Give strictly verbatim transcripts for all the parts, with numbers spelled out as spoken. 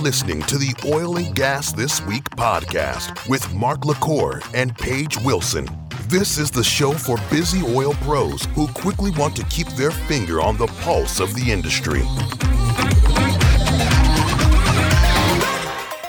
listening to the Oil and Gas This Week podcast with Mark LaCour and Paige Wilson. This is the show for busy oil pros who quickly want to keep their finger on the pulse of the industry.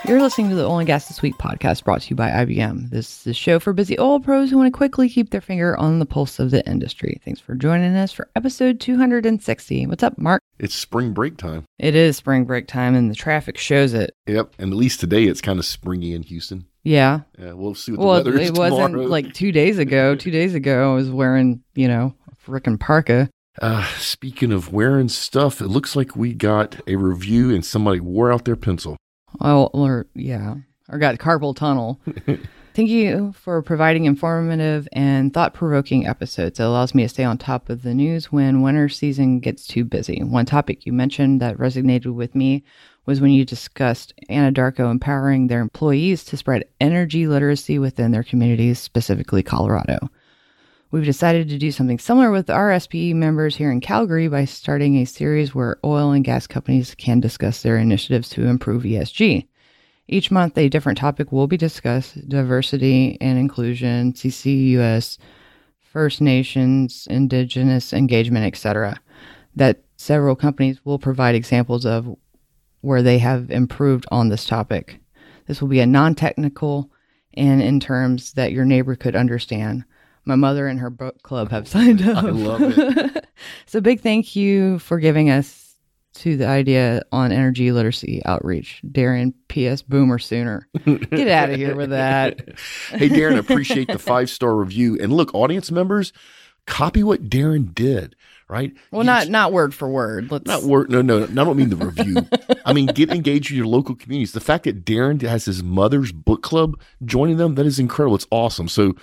You're listening to the Oil and Gas This Week podcast brought to you by I B M. This is the show for busy oil pros who want to quickly keep their finger on the pulse of the industry. Thanks for joining us for episode two hundred sixty. What's up, Mark? It's spring break time. It is spring break time, and the traffic shows it. Yep, and at least today it's kind of springy in Houston. Yeah. Yeah, we'll see what the well, weather is tomorrow. Well, it wasn't like two days ago. Two days ago, I was wearing, you know, a frickin' parka. Uh, speaking of wearing stuff, it looks like we got a review and somebody wore out their pencil. Oh, or yeah, or got carpal tunnel. Thank you for providing informative and thought-provoking episodes. It allows me to stay on top of the news when winter season gets too busy. One topic you mentioned that resonated with me was when you discussed Anadarko empowering their employees to spread energy literacy within their communities, specifically Colorado. We've decided to do something similar with R S P E members here in Calgary by starting a series where oil and gas companies can discuss their initiatives to improve E S G. Each month, a different topic will be discussed: diversity and inclusion, C C U S, First Nations, Indigenous engagement, et cetera. That several companies will provide examples of where they have improved on this topic. This will be a non-technical and in terms that your neighbor could understand. My mother and her book club have signed up. I love it. So big thank you for giving us to the idea on energy literacy outreach. Darren, P S Boomer sooner. Get out of here with that. Hey, Darren, appreciate the five-star review. And look, audience members, copy what Darren did, right? Well, you not just, not word for word. Let's... Not word. No, no, no. I don't mean the review. I mean, get engaged with your local communities. The fact that Darren has his mother's book club joining them, that is incredible. It's awesome. So,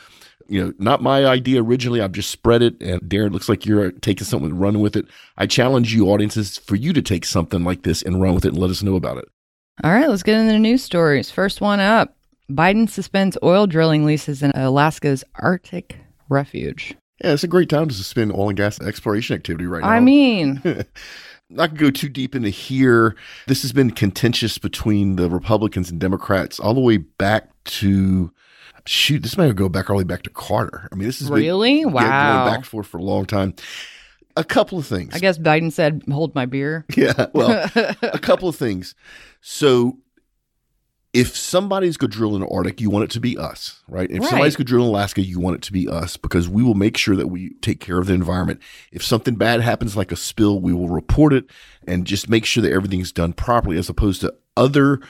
you know, not my idea originally. I've just spread it. And Darren, looks like you're taking something and running with it. I challenge you, audiences, for you to take something like this and run with it and let us know about it. All right, let's get into the news stories. First one up, Biden suspends oil drilling leases in Alaska's Arctic refuge. Yeah, it's a great time to suspend oil and gas exploration activity right now. I mean... Not going to go too deep into here. This has been contentious between the Republicans and Democrats all the way back to... Shoot, this might go back all the way back to Carter. I mean, this is really been, wow. Yeah, going back and forth for a long time. A couple of things. I guess Biden said, "Hold my beer." Yeah. Well, a couple of things. So, if somebody's going to drill in the Arctic, you want it to be us, right? If right. somebody's going to drill in Alaska, you want it to be us, because we will make sure that we take care of the environment. If something bad happens, like a spill, we will report it and just make sure that everything's done properly, as opposed to other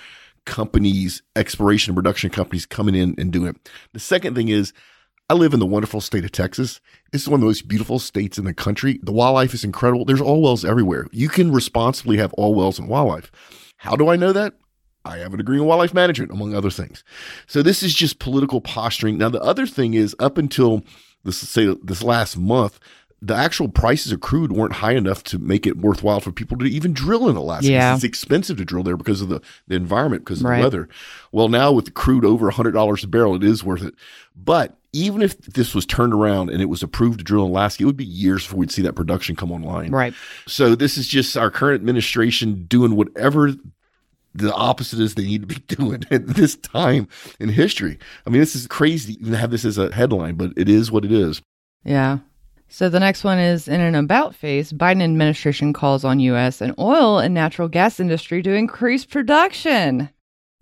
companies, exploration and production companies, coming in and doing it. The second thing is, I live in the wonderful state of Texas. This is one of the most beautiful states in the country. The wildlife is incredible. There's oil wells everywhere. You can responsibly have oil wells and wildlife. How do I know that? I have a degree in wildlife management, among other things. So this is just political posturing. Now, the other thing is, up until this, say this last month, the actual prices of crude weren't high enough to make it worthwhile for people to even drill in Alaska. Yeah. It's expensive to drill there because of the, the environment, because of right. the weather. Well, now with the crude over one hundred dollars a barrel, it is worth it. But even if this was turned around and it was approved to drill in Alaska, it would be years before we'd see that production come online. Right. So this is just our current administration doing whatever the opposite is they need to be doing at this time in history. I mean, this is crazy to even have this as a headline, but it is what it is. Yeah. So the next one is, in an about face, Biden administration calls on U S and oil and natural gas industry to increase production.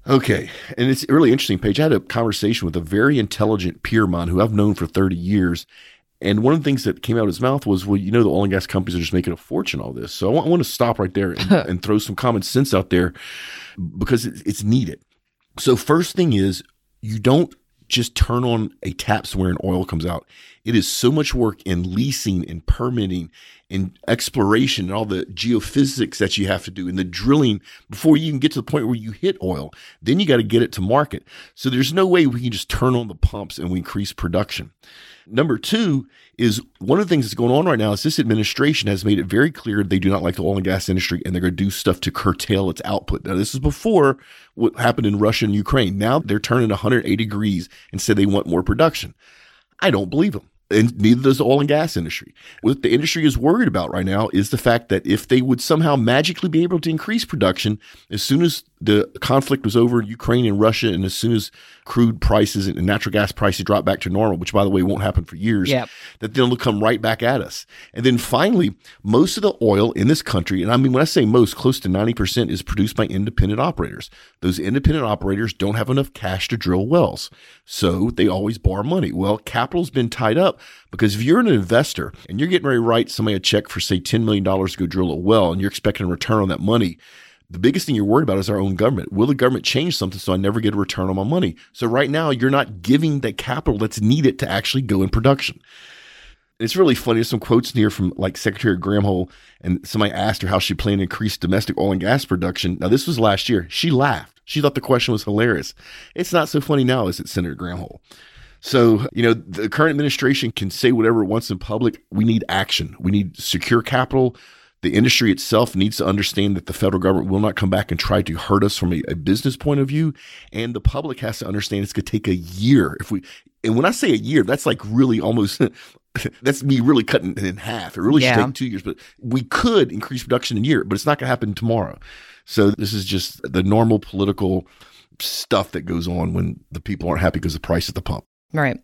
Okay. And it's really interesting, Paige. I had a conversation with a very intelligent peer of mine who I've known for thirty years. And one of the things that came out of his mouth was, well, you know, the oil and gas companies are just making a fortune, all this. So I want, I want to stop right there and, and throw some common sense out there, because it, it's needed. So first thing is, you don't just turn on a tap somewhere and oil comes out. It is so much work in leasing and permitting and exploration and all the geophysics that you have to do and the drilling before you can get to the point where you hit oil. Then you got to get it to market. So there's no way we can just turn on the pumps and we increase production. Number two is, one of the things that's going on right now is this administration has made it very clear they do not like the oil and gas industry, and they're going to do stuff to curtail its output. Now, this is before what happened in Russia and Ukraine. Now they're turning one hundred eighty degrees and said they want more production. I don't believe them. and neither does the oil and gas industry. What the industry is worried about right now is the fact that if they would somehow magically be able to increase production as soon as the conflict was over in Ukraine and Russia, and as soon as crude prices and natural gas prices drop back to normal, which, by the way, won't happen for years, yep. that then it'll come right back at us. And then finally, most of the oil in this country, and I mean, when I say most, close to ninety percent is produced by independent operators. Those independent operators don't have enough cash to drill wells, so they always borrow money. Well, capital's been tied up, because if you're an investor and you're getting ready to write somebody a check for, say, ten million dollars to go drill a well, and you're expecting a return on that money, the biggest thing you're worried about is our own government. Will the government change something so I never get a return on my money? So right now, you're not giving the capital that's needed to actually go in production. It's really funny. There's some quotes in here from like Secretary Gramholm, and somebody asked her how she planned to increase domestic oil and gas production. Now, this was last year. She laughed. She thought the question was hilarious. It's not so funny now, is it, Senator Gramholm? So, you know, the current administration can say whatever it wants in public. We need action. We need secure capital. The industry itself needs to understand that the federal government will not come back and try to hurt us from a, a business point of view. And the public has to understand it's going to take a year. If we, and when I say a year, that's like really almost, that's me really cutting it in half. It really yeah. should take two years, but we could increase production in a year, but it's not going to happen tomorrow. So this is just the normal political stuff that goes on when the people aren't happy because of the price at the pump. Right.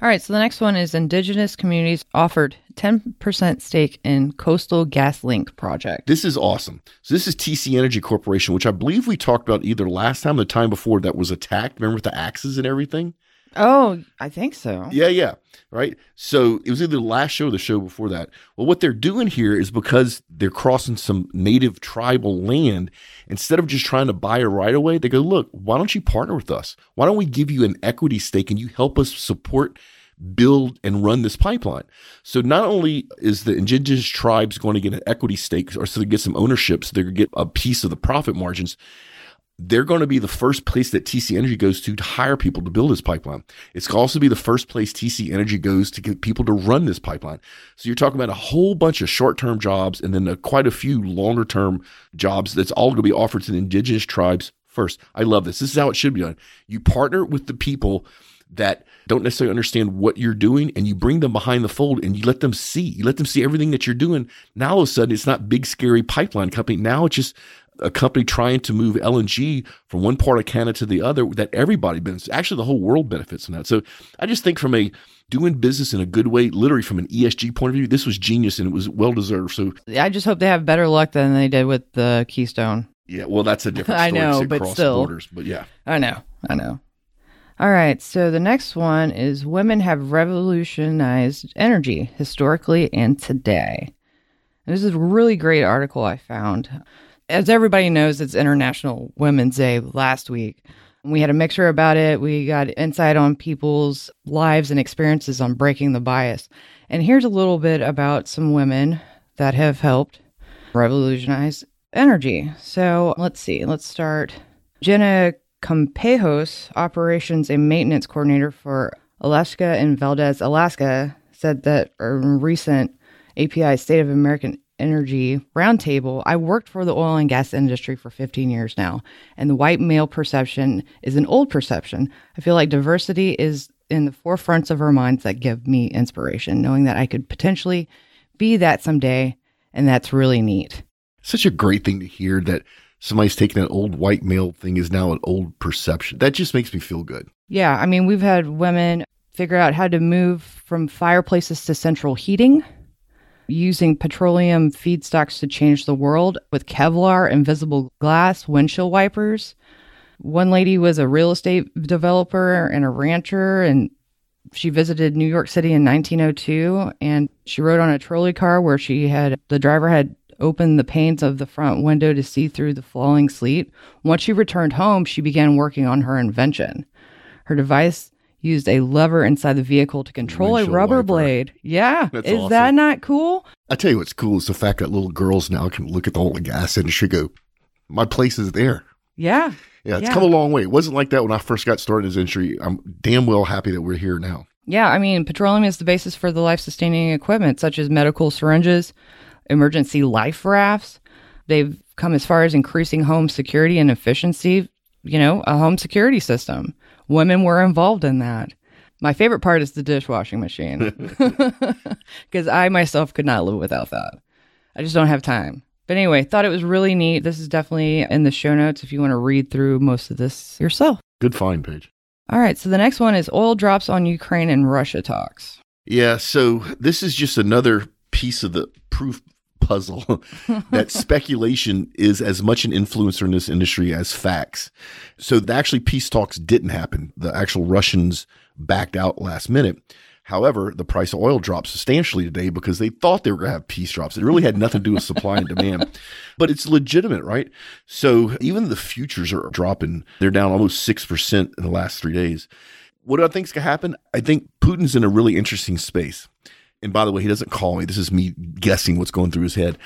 All right. So the next one is indigenous communities offered ten percent stake in Coastal GasLink project. This is awesome. So this is T C Energy Corporation, which I believe we talked about either last time or the time before that was attacked. Remember with the axes and everything? Oh, I think so. Yeah, yeah. Right. So it was either the last show or the show before that. Well, what they're doing here is because they're crossing some native tribal land, instead of just trying to buy a right of way, they go, look, why don't you partner with us? Why don't we give you an equity stake and you help us support, build, and run this pipeline? So not only is the indigenous tribes going to get an equity stake, or so they get some ownership, so they get a piece of the profit margins, they're going to be the first place that T C Energy goes to to hire people to build this pipeline. It's going to also be the first place T C Energy goes to get people to run this pipeline. So you're talking about a whole bunch of short-term jobs and then a, quite a few longer-term jobs that's all going to be offered to the indigenous tribes first. I love this. This is how it should be done. You partner with the people that don't necessarily understand what you're doing, and you bring them behind the fold and you let them see. You let them see everything that you're doing. Now, all of a sudden, it's not big, scary pipeline company. Now it's just a company trying to move L N G from one part of Canada to the other that everybody benefits. Actually, the whole world benefits from that. So I just think from a doing business in a good way, literally from an E S G point of view, this was genius and it was well-deserved. So I just hope they have better luck than they did with the Keystone. Yeah, well, that's a different story. I know, but still. Borders, but yeah. I know, I know. All right, so the next one is women have revolutionized energy historically and today. And this is a really great article I found. As everybody knows, it's International Women's Day last week. We had a mixer about it. We got insight on people's lives and experiences on breaking the bias. And here's a little bit about some women that have helped revolutionize energy. So let's see. Let's start. Jenna Campehos, Operations and Maintenance Coordinator for Alaska and Valdez, Alaska, said that a recent A P I State of American Energy Roundtable, I worked for the oil and gas industry for fifteen years now, and the white male perception is an old perception. I feel like diversity is in the forefronts of our minds that give me inspiration, knowing that I could potentially be that someday, and that's really neat. Such a great thing to hear that somebody's taking an old white male thing is now an old perception. That just makes me feel good. Yeah, I mean, we've had women figure out how to move from fireplaces to central heating, using petroleum feedstocks to change the world with Kevlar, invisible glass, windshield wipers. One lady was a real estate developer and a rancher, and she visited New York City in nineteen oh two, and she rode on a trolley car where she had, the driver had opened the panes of the front window to see through the falling sleet. Once she returned home, she began working on her invention. Her device used a lever inside the vehicle to control a rubber wiper. blade. Yeah. That's is awesome. That not cool? I tell you what's cool is the fact that little girls now can look at the oil and gas industry and go, my place is there. Yeah. Yeah. It's yeah. come a long way. It wasn't like that when I first got started in this industry. I'm damn well happy that we're here now. Yeah. I mean, petroleum is the basis for the life-sustaining equipment, such as medical syringes, emergency life rafts. They've come as far as increasing home security and efficiency, you know, a home security system. Women were involved in that. My favorite part is the dishwashing machine, because I myself could not live without that. I just don't have time. But anyway, thought it was really neat. This is definitely in the show notes if you want to read through most of this yourself. Good find, Paige. All right. So the next one is oil drops on Ukraine and Russia talks. Yeah. So this is just another piece of the proof puzzle that speculation is as much an influencer in this industry as facts. So the actually peace talks didn't happen. The actual Russians backed out last minute. However, the price of oil dropped substantially today because they thought they were going to have peace drops. It really had nothing to do with supply and demand, but it's legitimate, right? So even the futures are dropping. They're down almost six percent in the last three days. What do I think is going to happen? I think Putin's in a really interesting space. And by the way, he doesn't call me. This is me guessing what's going through his head.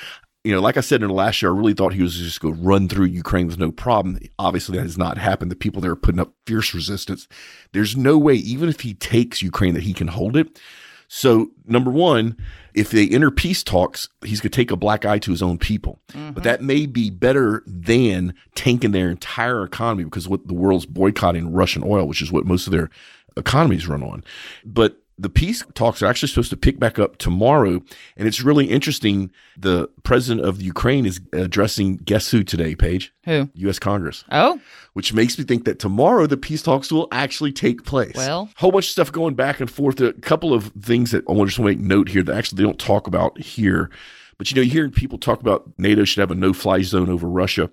You know, like I said in the last year, I really thought he was just going to run through Ukraine with no problem. Obviously, that has not happened. The people there are putting up fierce resistance. There's no way, even if he takes Ukraine, that he can hold it. So, number one, if they enter peace talks, he's going to take a black eye to his own people. Mm-hmm. But that may be better than tanking their entire economy, because what the world's boycotting Russian oil, which is what most of their economies run on. But the peace talks are actually supposed to pick back up tomorrow. And it's really interesting. The president of Ukraine is addressing, guess who today, Paige? Who? U S Congress. Oh. Which makes me think that tomorrow the peace talks will actually take place. Well. Whole bunch of stuff going back and forth. A couple of things that I just want to make note here that actually they don't talk about here. But, you know, you're hearing people talk about NATO should have a no-fly zone over Russia.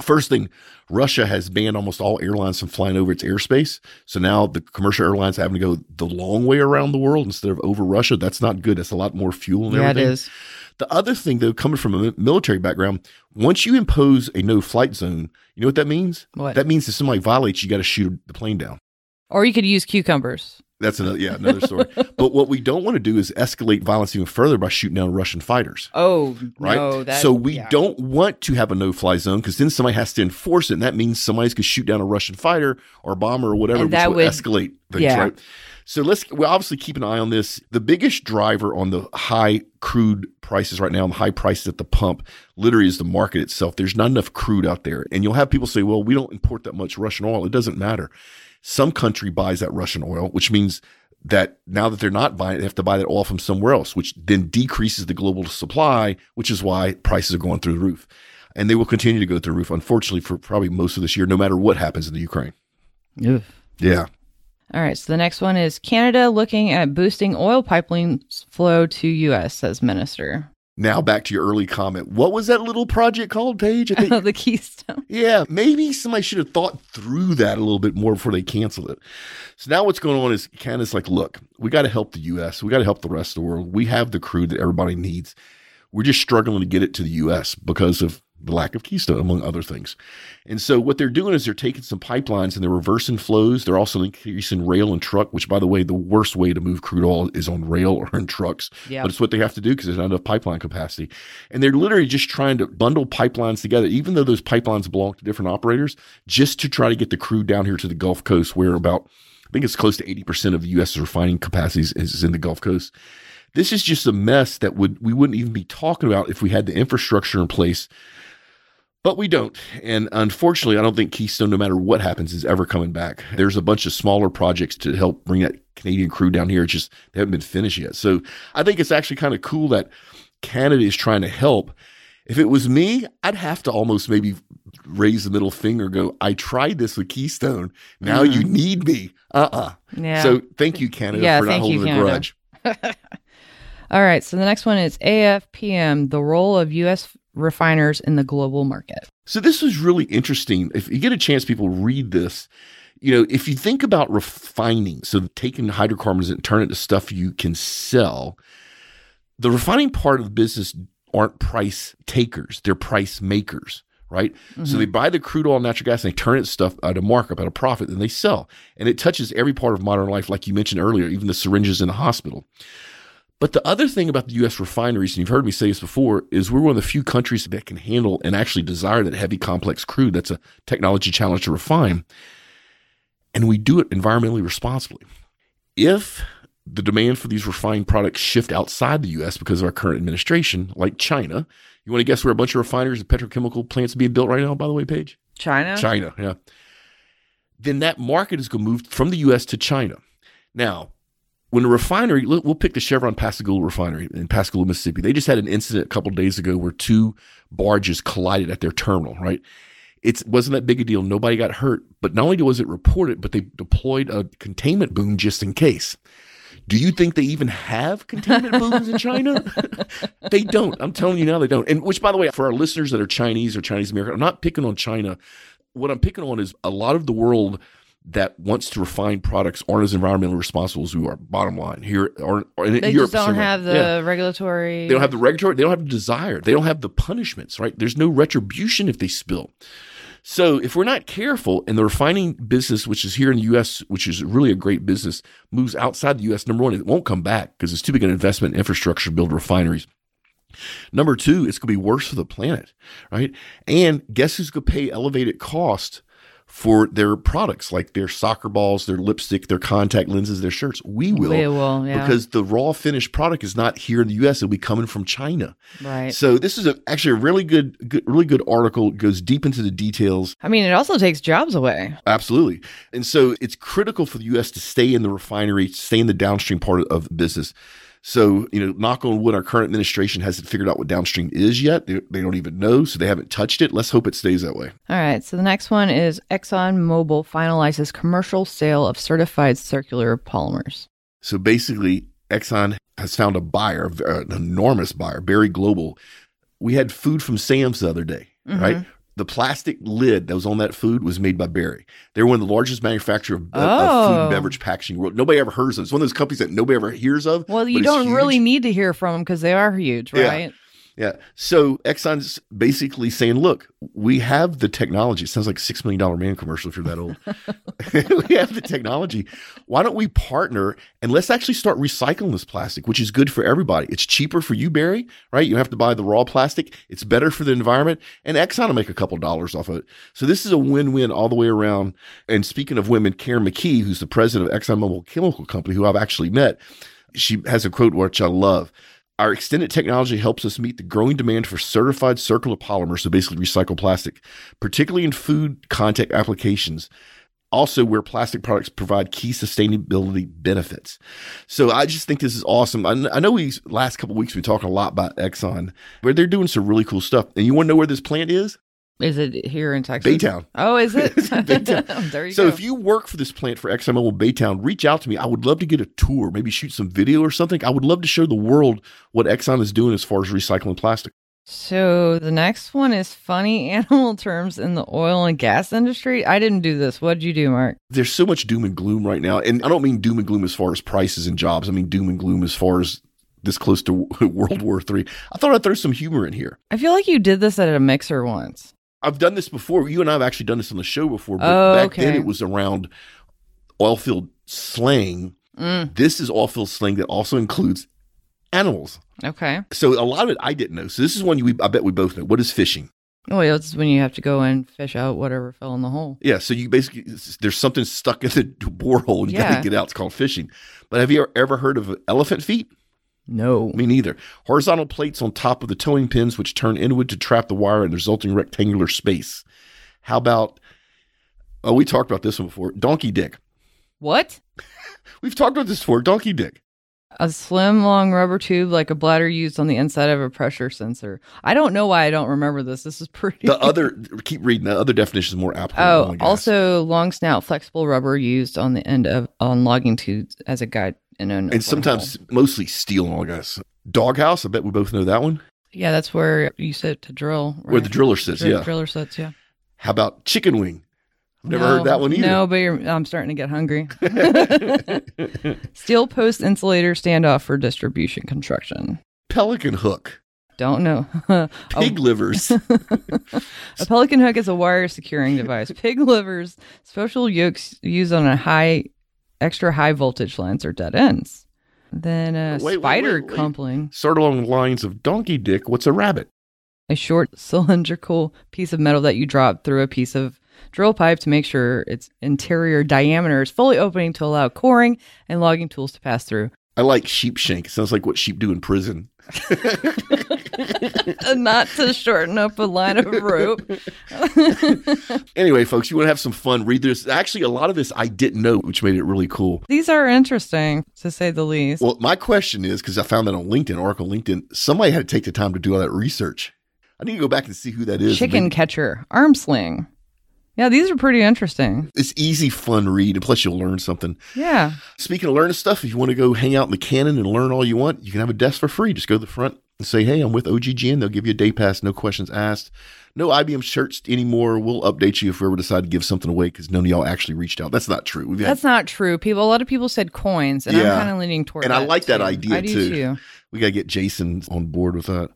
First thing, Russia has banned almost all airlines from flying over its airspace. So now the commercial airlines are having to go the long way around the world instead of over Russia. That's not good. That's a lot more fuel and yeah, everything. Yeah, it is. The other thing, though, coming from a military background, once you impose a no-flight zone, you know what that means? What? That means if somebody violates, you got to shoot the plane down. Or you could use cucumbers. That's another, yeah, another story. But what we don't want to do is escalate violence even further by shooting down Russian fighters. Oh, right. No, that, so we yeah. don't want to have a no-fly zone, because then somebody has to enforce it, and that means somebody's going to shoot down a Russian fighter or bomber or whatever, and that which would, would escalate things, yeah. right? So let's we obviously keep an eye on this. The biggest driver on the high crude prices right now, and the high prices at the pump, literally is the market itself. There's not enough crude out there, and you'll have people say, "Well, we don't import that much Russian oil." It doesn't matter. Some country buys that Russian oil, which means that now that they're not buying it, they have to buy that oil from somewhere else, which then decreases the global supply, which is why prices are going through the roof. And they will continue to go through the roof, unfortunately, for probably most of this year, no matter what happens in the Ukraine. Ugh. Yeah. All right. So the next one is Canada looking at boosting oil pipeline flow to U S, says minister. Now back to your early comment. What was that little project called, Paige? I think, oh, the Keystone. Yeah, maybe somebody should have thought through that a little bit more before they canceled it. So now what's going on is Canada's like, look, we got to help the U S. We got to help the rest of the world. We have the crude that everybody needs. We're just struggling to get it to the U S because of the lack of Keystone, among other things. And so what they're doing is they're taking some pipelines and they're reversing flows. They're also increasing rail and truck, which, by the way, the worst way to move crude oil is on rail or in trucks. Yep. But it's what they have to do because there's not enough pipeline capacity. And they're literally just trying to bundle pipelines together, even though those pipelines belong to different operators, just to try to get the crude down here to the Gulf Coast, where about, I think it's close to eighty percent of the U S refining capacities is in the Gulf Coast. This is just a mess that would we wouldn't even be talking about if we had the infrastructure in place. But we don't. And unfortunately, I don't think Keystone, no matter what happens, is ever coming back. There's a bunch of smaller projects to help bring that Canadian crude down here. It's just they haven't been finished yet. So I think it's actually kind of cool that Canada is trying to help. If it was me, I'd have to almost maybe raise the middle finger, go, I tried this with Keystone. Now mm. you need me. Uh-uh. Yeah. So thank you, Canada, yeah, for not holding you, a grudge. All right. So the next one is A F P M, the role of U S refiners in the global market. So this was really interesting. If you get a chance, people read this. You know, if you think about refining, so taking hydrocarbons and turn it to stuff you can sell, the refining part of the business aren't price takers. They're price makers, right? Mm-hmm. So they buy the crude oil and natural gas and they turn it stuff at a markup, at a profit, and they sell. And it touches every part of modern life, like you mentioned earlier, even the syringes in the hospital. But the other thing about the U S refineries, and you've heard me say this before, is we're one of the few countries that can handle and actually desire that heavy, complex crude. That's a technology challenge to refine. And we do it environmentally responsibly. If the demand for these refined products shift outside the U S because of our current administration, like China, you want to guess where a bunch of refineries and petrochemical plants are being built right now, by the way, Paige? China? China, yeah. Then that market is going to move from the U S to China. Now, when a refinery, we'll pick the Chevron Pascagoula refinery in Pascagoula, Mississippi. They just had an incident a couple of days ago where two barges collided at their terminal, right? It wasn't that big a deal. Nobody got hurt. But not only was it reported, but they deployed a containment boom just in case. Do you think they even have containment booms in China? They don't. I'm telling you now, they don't. And which, by the way, for our listeners that are Chinese or Chinese American, I'm not picking on China. What I'm picking on is a lot of the world that wants to refine products aren't as environmentally responsible as we are. Bottom line, here or, or in they Europe, just don't have the yeah. regulatory. They don't have the regulatory. They don't have the desire. They don't have the punishments. Right? There's no retribution if they spill. So if we're not careful, and the refining business, which is here in the U S, which is really a great business, moves outside the U S. Number one, it won't come back because it's too big an investment in infrastructure to build refineries. Number two, it's going to be worse for the planet, right? And guess who's going to pay elevated cost for their products, like their soccer balls, their lipstick, their contact lenses, their shirts? We will, we will yeah. because the raw finished product is not here in the U S. It'll be coming from China. Right. So this is a, actually a really good, good, really good article. It goes deep into the details. I mean, it also takes jobs away. Absolutely. And so it's critical for the U S to stay in the refinery, stay in the downstream part of the business. So, you know, knock on wood, our current administration hasn't figured out what downstream is yet. They, they don't even know, so they haven't touched it. Let's hope it stays that way. All right. So the next one is ExxonMobil finalizes commercial sale of certified circular polymers. So basically, Exxon has found a buyer, an enormous buyer, Barry Global. We had food from Sam's the other day, mm-hmm. right? The plastic lid that was on that food was made by Barry. They're one of the largest manufacturers of, oh. of food and beverage packaging world. Nobody ever hears of. It's one of those companies that nobody ever hears of. Well, you don't really need to hear from them because they are huge, right? Yeah. yeah. So Exxon's basically saying, look, we have the technology. It sounds like a six million dollars man commercial if you're that old. We have the technology. Why don't we partner and let's actually start recycling this plastic, which is good for everybody. It's cheaper for you, Barry, right? You have to buy the raw plastic. It's better for the environment. And Exxon will make a couple dollars off of it. So this is a win-win all the way around. And speaking of women, Karen McKee, who's the president of ExxonMobil Chemical Company, who I've actually met, she has a quote which I love. Our extended technology helps us meet the growing demand for certified circular polymers, so basically recycled plastic, particularly in food contact applications, also where plastic products provide key sustainability benefits. So I just think this is awesome. I, I know we last couple of weeks we talked a lot about Exxon, but they're doing some really cool stuff. And you want to know where this plant is? Is it here in Texas? Baytown. Oh, is it? Baytown. There you so go. So if you work for this plant for ExxonMobil Baytown, reach out to me. I would love to get a tour, maybe shoot some video or something. I would love to show the world what Exxon is doing as far as recycling plastic. So the next one is funny animal terms in the oil and gas industry. I didn't do this. What'd you do, Mark? There's so much doom and gloom right now. And I don't mean doom and gloom as far as prices and jobs. I mean doom and gloom as far as this close to World War Three. I thought I'd throw some humor in here. I feel like you did this at a mixer once. I've done this before. You and I have actually done this on the show before, but oh, back okay. then it was around oil field slang. Mm. This is oil field slang that also includes animals. Okay. So a lot of it I didn't know. So this is one you, I bet we both know. What is fishing? Oh, yeah, it's when you have to go and fish out whatever fell in the hole. Yeah, so you basically, there's something stuck in the borehole and you yeah. got to get out. It's called fishing. But have you ever heard of elephant feet? No. Me neither. Horizontal plates on top of the towing pins, which turn inward to trap the wire in the resulting rectangular space. How about, oh, we talked about this one before, donkey dick. What? We've talked about this before, donkey dick. A slim, long rubber tube like a bladder used on the inside of a pressure sensor. I don't know why I don't remember this. This is pretty... The other, keep reading, the other definition is more applicable. Oh, also long snout, flexible rubber used on the end of on logging tubes as a guide. And, and sometimes hole. Mostly steel, I guess. Doghouse, I bet we both know that one. Yeah, that's where you sit to drill. Right? Where the driller sits, Dr- yeah. Driller sits, yeah. How about chicken wing? I've never no, heard that one either. No, but you're, I'm starting to get hungry. Steel post insulator standoff for distribution construction. Pelican hook. Don't know. Pig livers. A pelican hook is a wire securing device. Pig livers, special yokes used on a high... extra high voltage lines or dead ends. Then a wait, spider wait, wait, wait. Coupling. Sort of along the lines of donkey dick, what's a rabbit? A short cylindrical piece of metal that you drop through a piece of drill pipe to make sure its interior diameter is fully opening to allow coring and logging tools to pass through. I like sheep shank. It sounds like what sheep do in prison. Not to shorten up a line of rope. Anyway, folks, you want to have some fun, read this. Actually, a lot of this I didn't know, which made it really cool. These are interesting, to say the least. Well, my question is, because I found that on LinkedIn, Oracle LinkedIn, somebody had to take the time to do all that research. I need to go back and see who that is. Chicken maybe. Catcher, arm sling. Yeah, these are pretty interesting. It's easy, fun read, and plus you'll learn something. Yeah. Speaking of learning stuff, if you want to go hang out in the cannon and learn all you want, you can have a desk for free. Just go to the front and say, hey, I'm with O G G N. They'll give you a day pass, no questions asked. No I B M shirts anymore. We'll update you if we ever decide to give something away because none of y'all actually reached out. That's not true. We've had- That's not true. People. A lot of people said coins, and yeah. I'm kind of leaning toward and that. And I like too. that idea, I do too. too. We got to get Jason on board with that.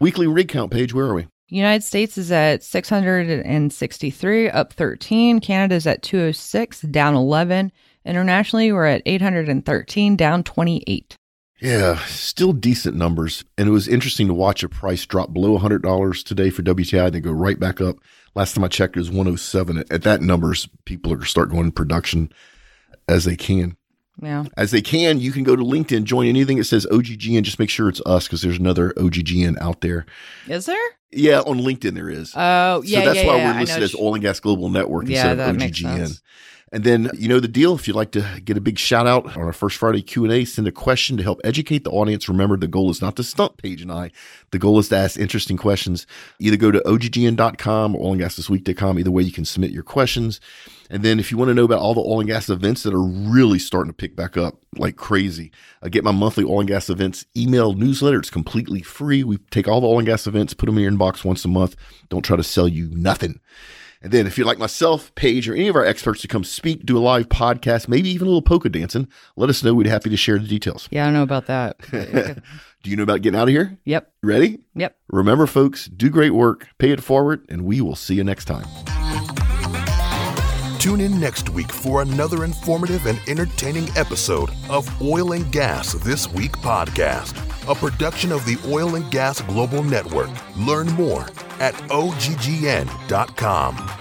Weekly rig count, Paige, where are we? United States is at six hundred sixty-three, up thirteen. Canada's at two oh six, down eleven. Internationally, we're at eight hundred thirteen, down twenty-eight. Yeah, still decent numbers. And it was interesting to watch a price drop below one hundred dollars today for W T I and then go right back up. Last time I checked, it was one oh seven. At that numbers, people are start going in production as they can. Yeah. As they can, you can go to LinkedIn, join anything that says O G G N. Just make sure it's us because there's another O G G N out there. Is there? Yeah, on LinkedIn there is. Oh, yeah. So that's yeah, why yeah. we're listed as Oil and Gas Global Network yeah, instead of O G G N. And then you know the deal. If you'd like to get a big shout out on our first Friday Q and A, send a question to help educate the audience. Remember, the goal is not to stump Paige and I. The goal is to ask interesting questions. Either go to O G G N dot com or oil and gas this week dot com. Either way, you can submit your questions. And then if you want to know about all the oil and gas events that are really starting to pick back up like crazy, I get my monthly oil and gas events email newsletter. It's completely free. We take all the oil and gas events, put them in your inbox once a month. Don't try to sell you nothing. And then if you're like myself, Paige, or any of our experts to come speak, do a live podcast, maybe even a little polka dancing, let us know. We'd be happy to share the details. Yeah, I don't know about that. Do you know about getting out of here? Yep. Ready? Yep. Remember, folks, do great work, pay it forward, and we will see you next time. Tune in next week for another informative and entertaining episode of Oil and Gas This Week podcast, a production of the Oil and Gas Global Network. Learn more at O G G N dot com.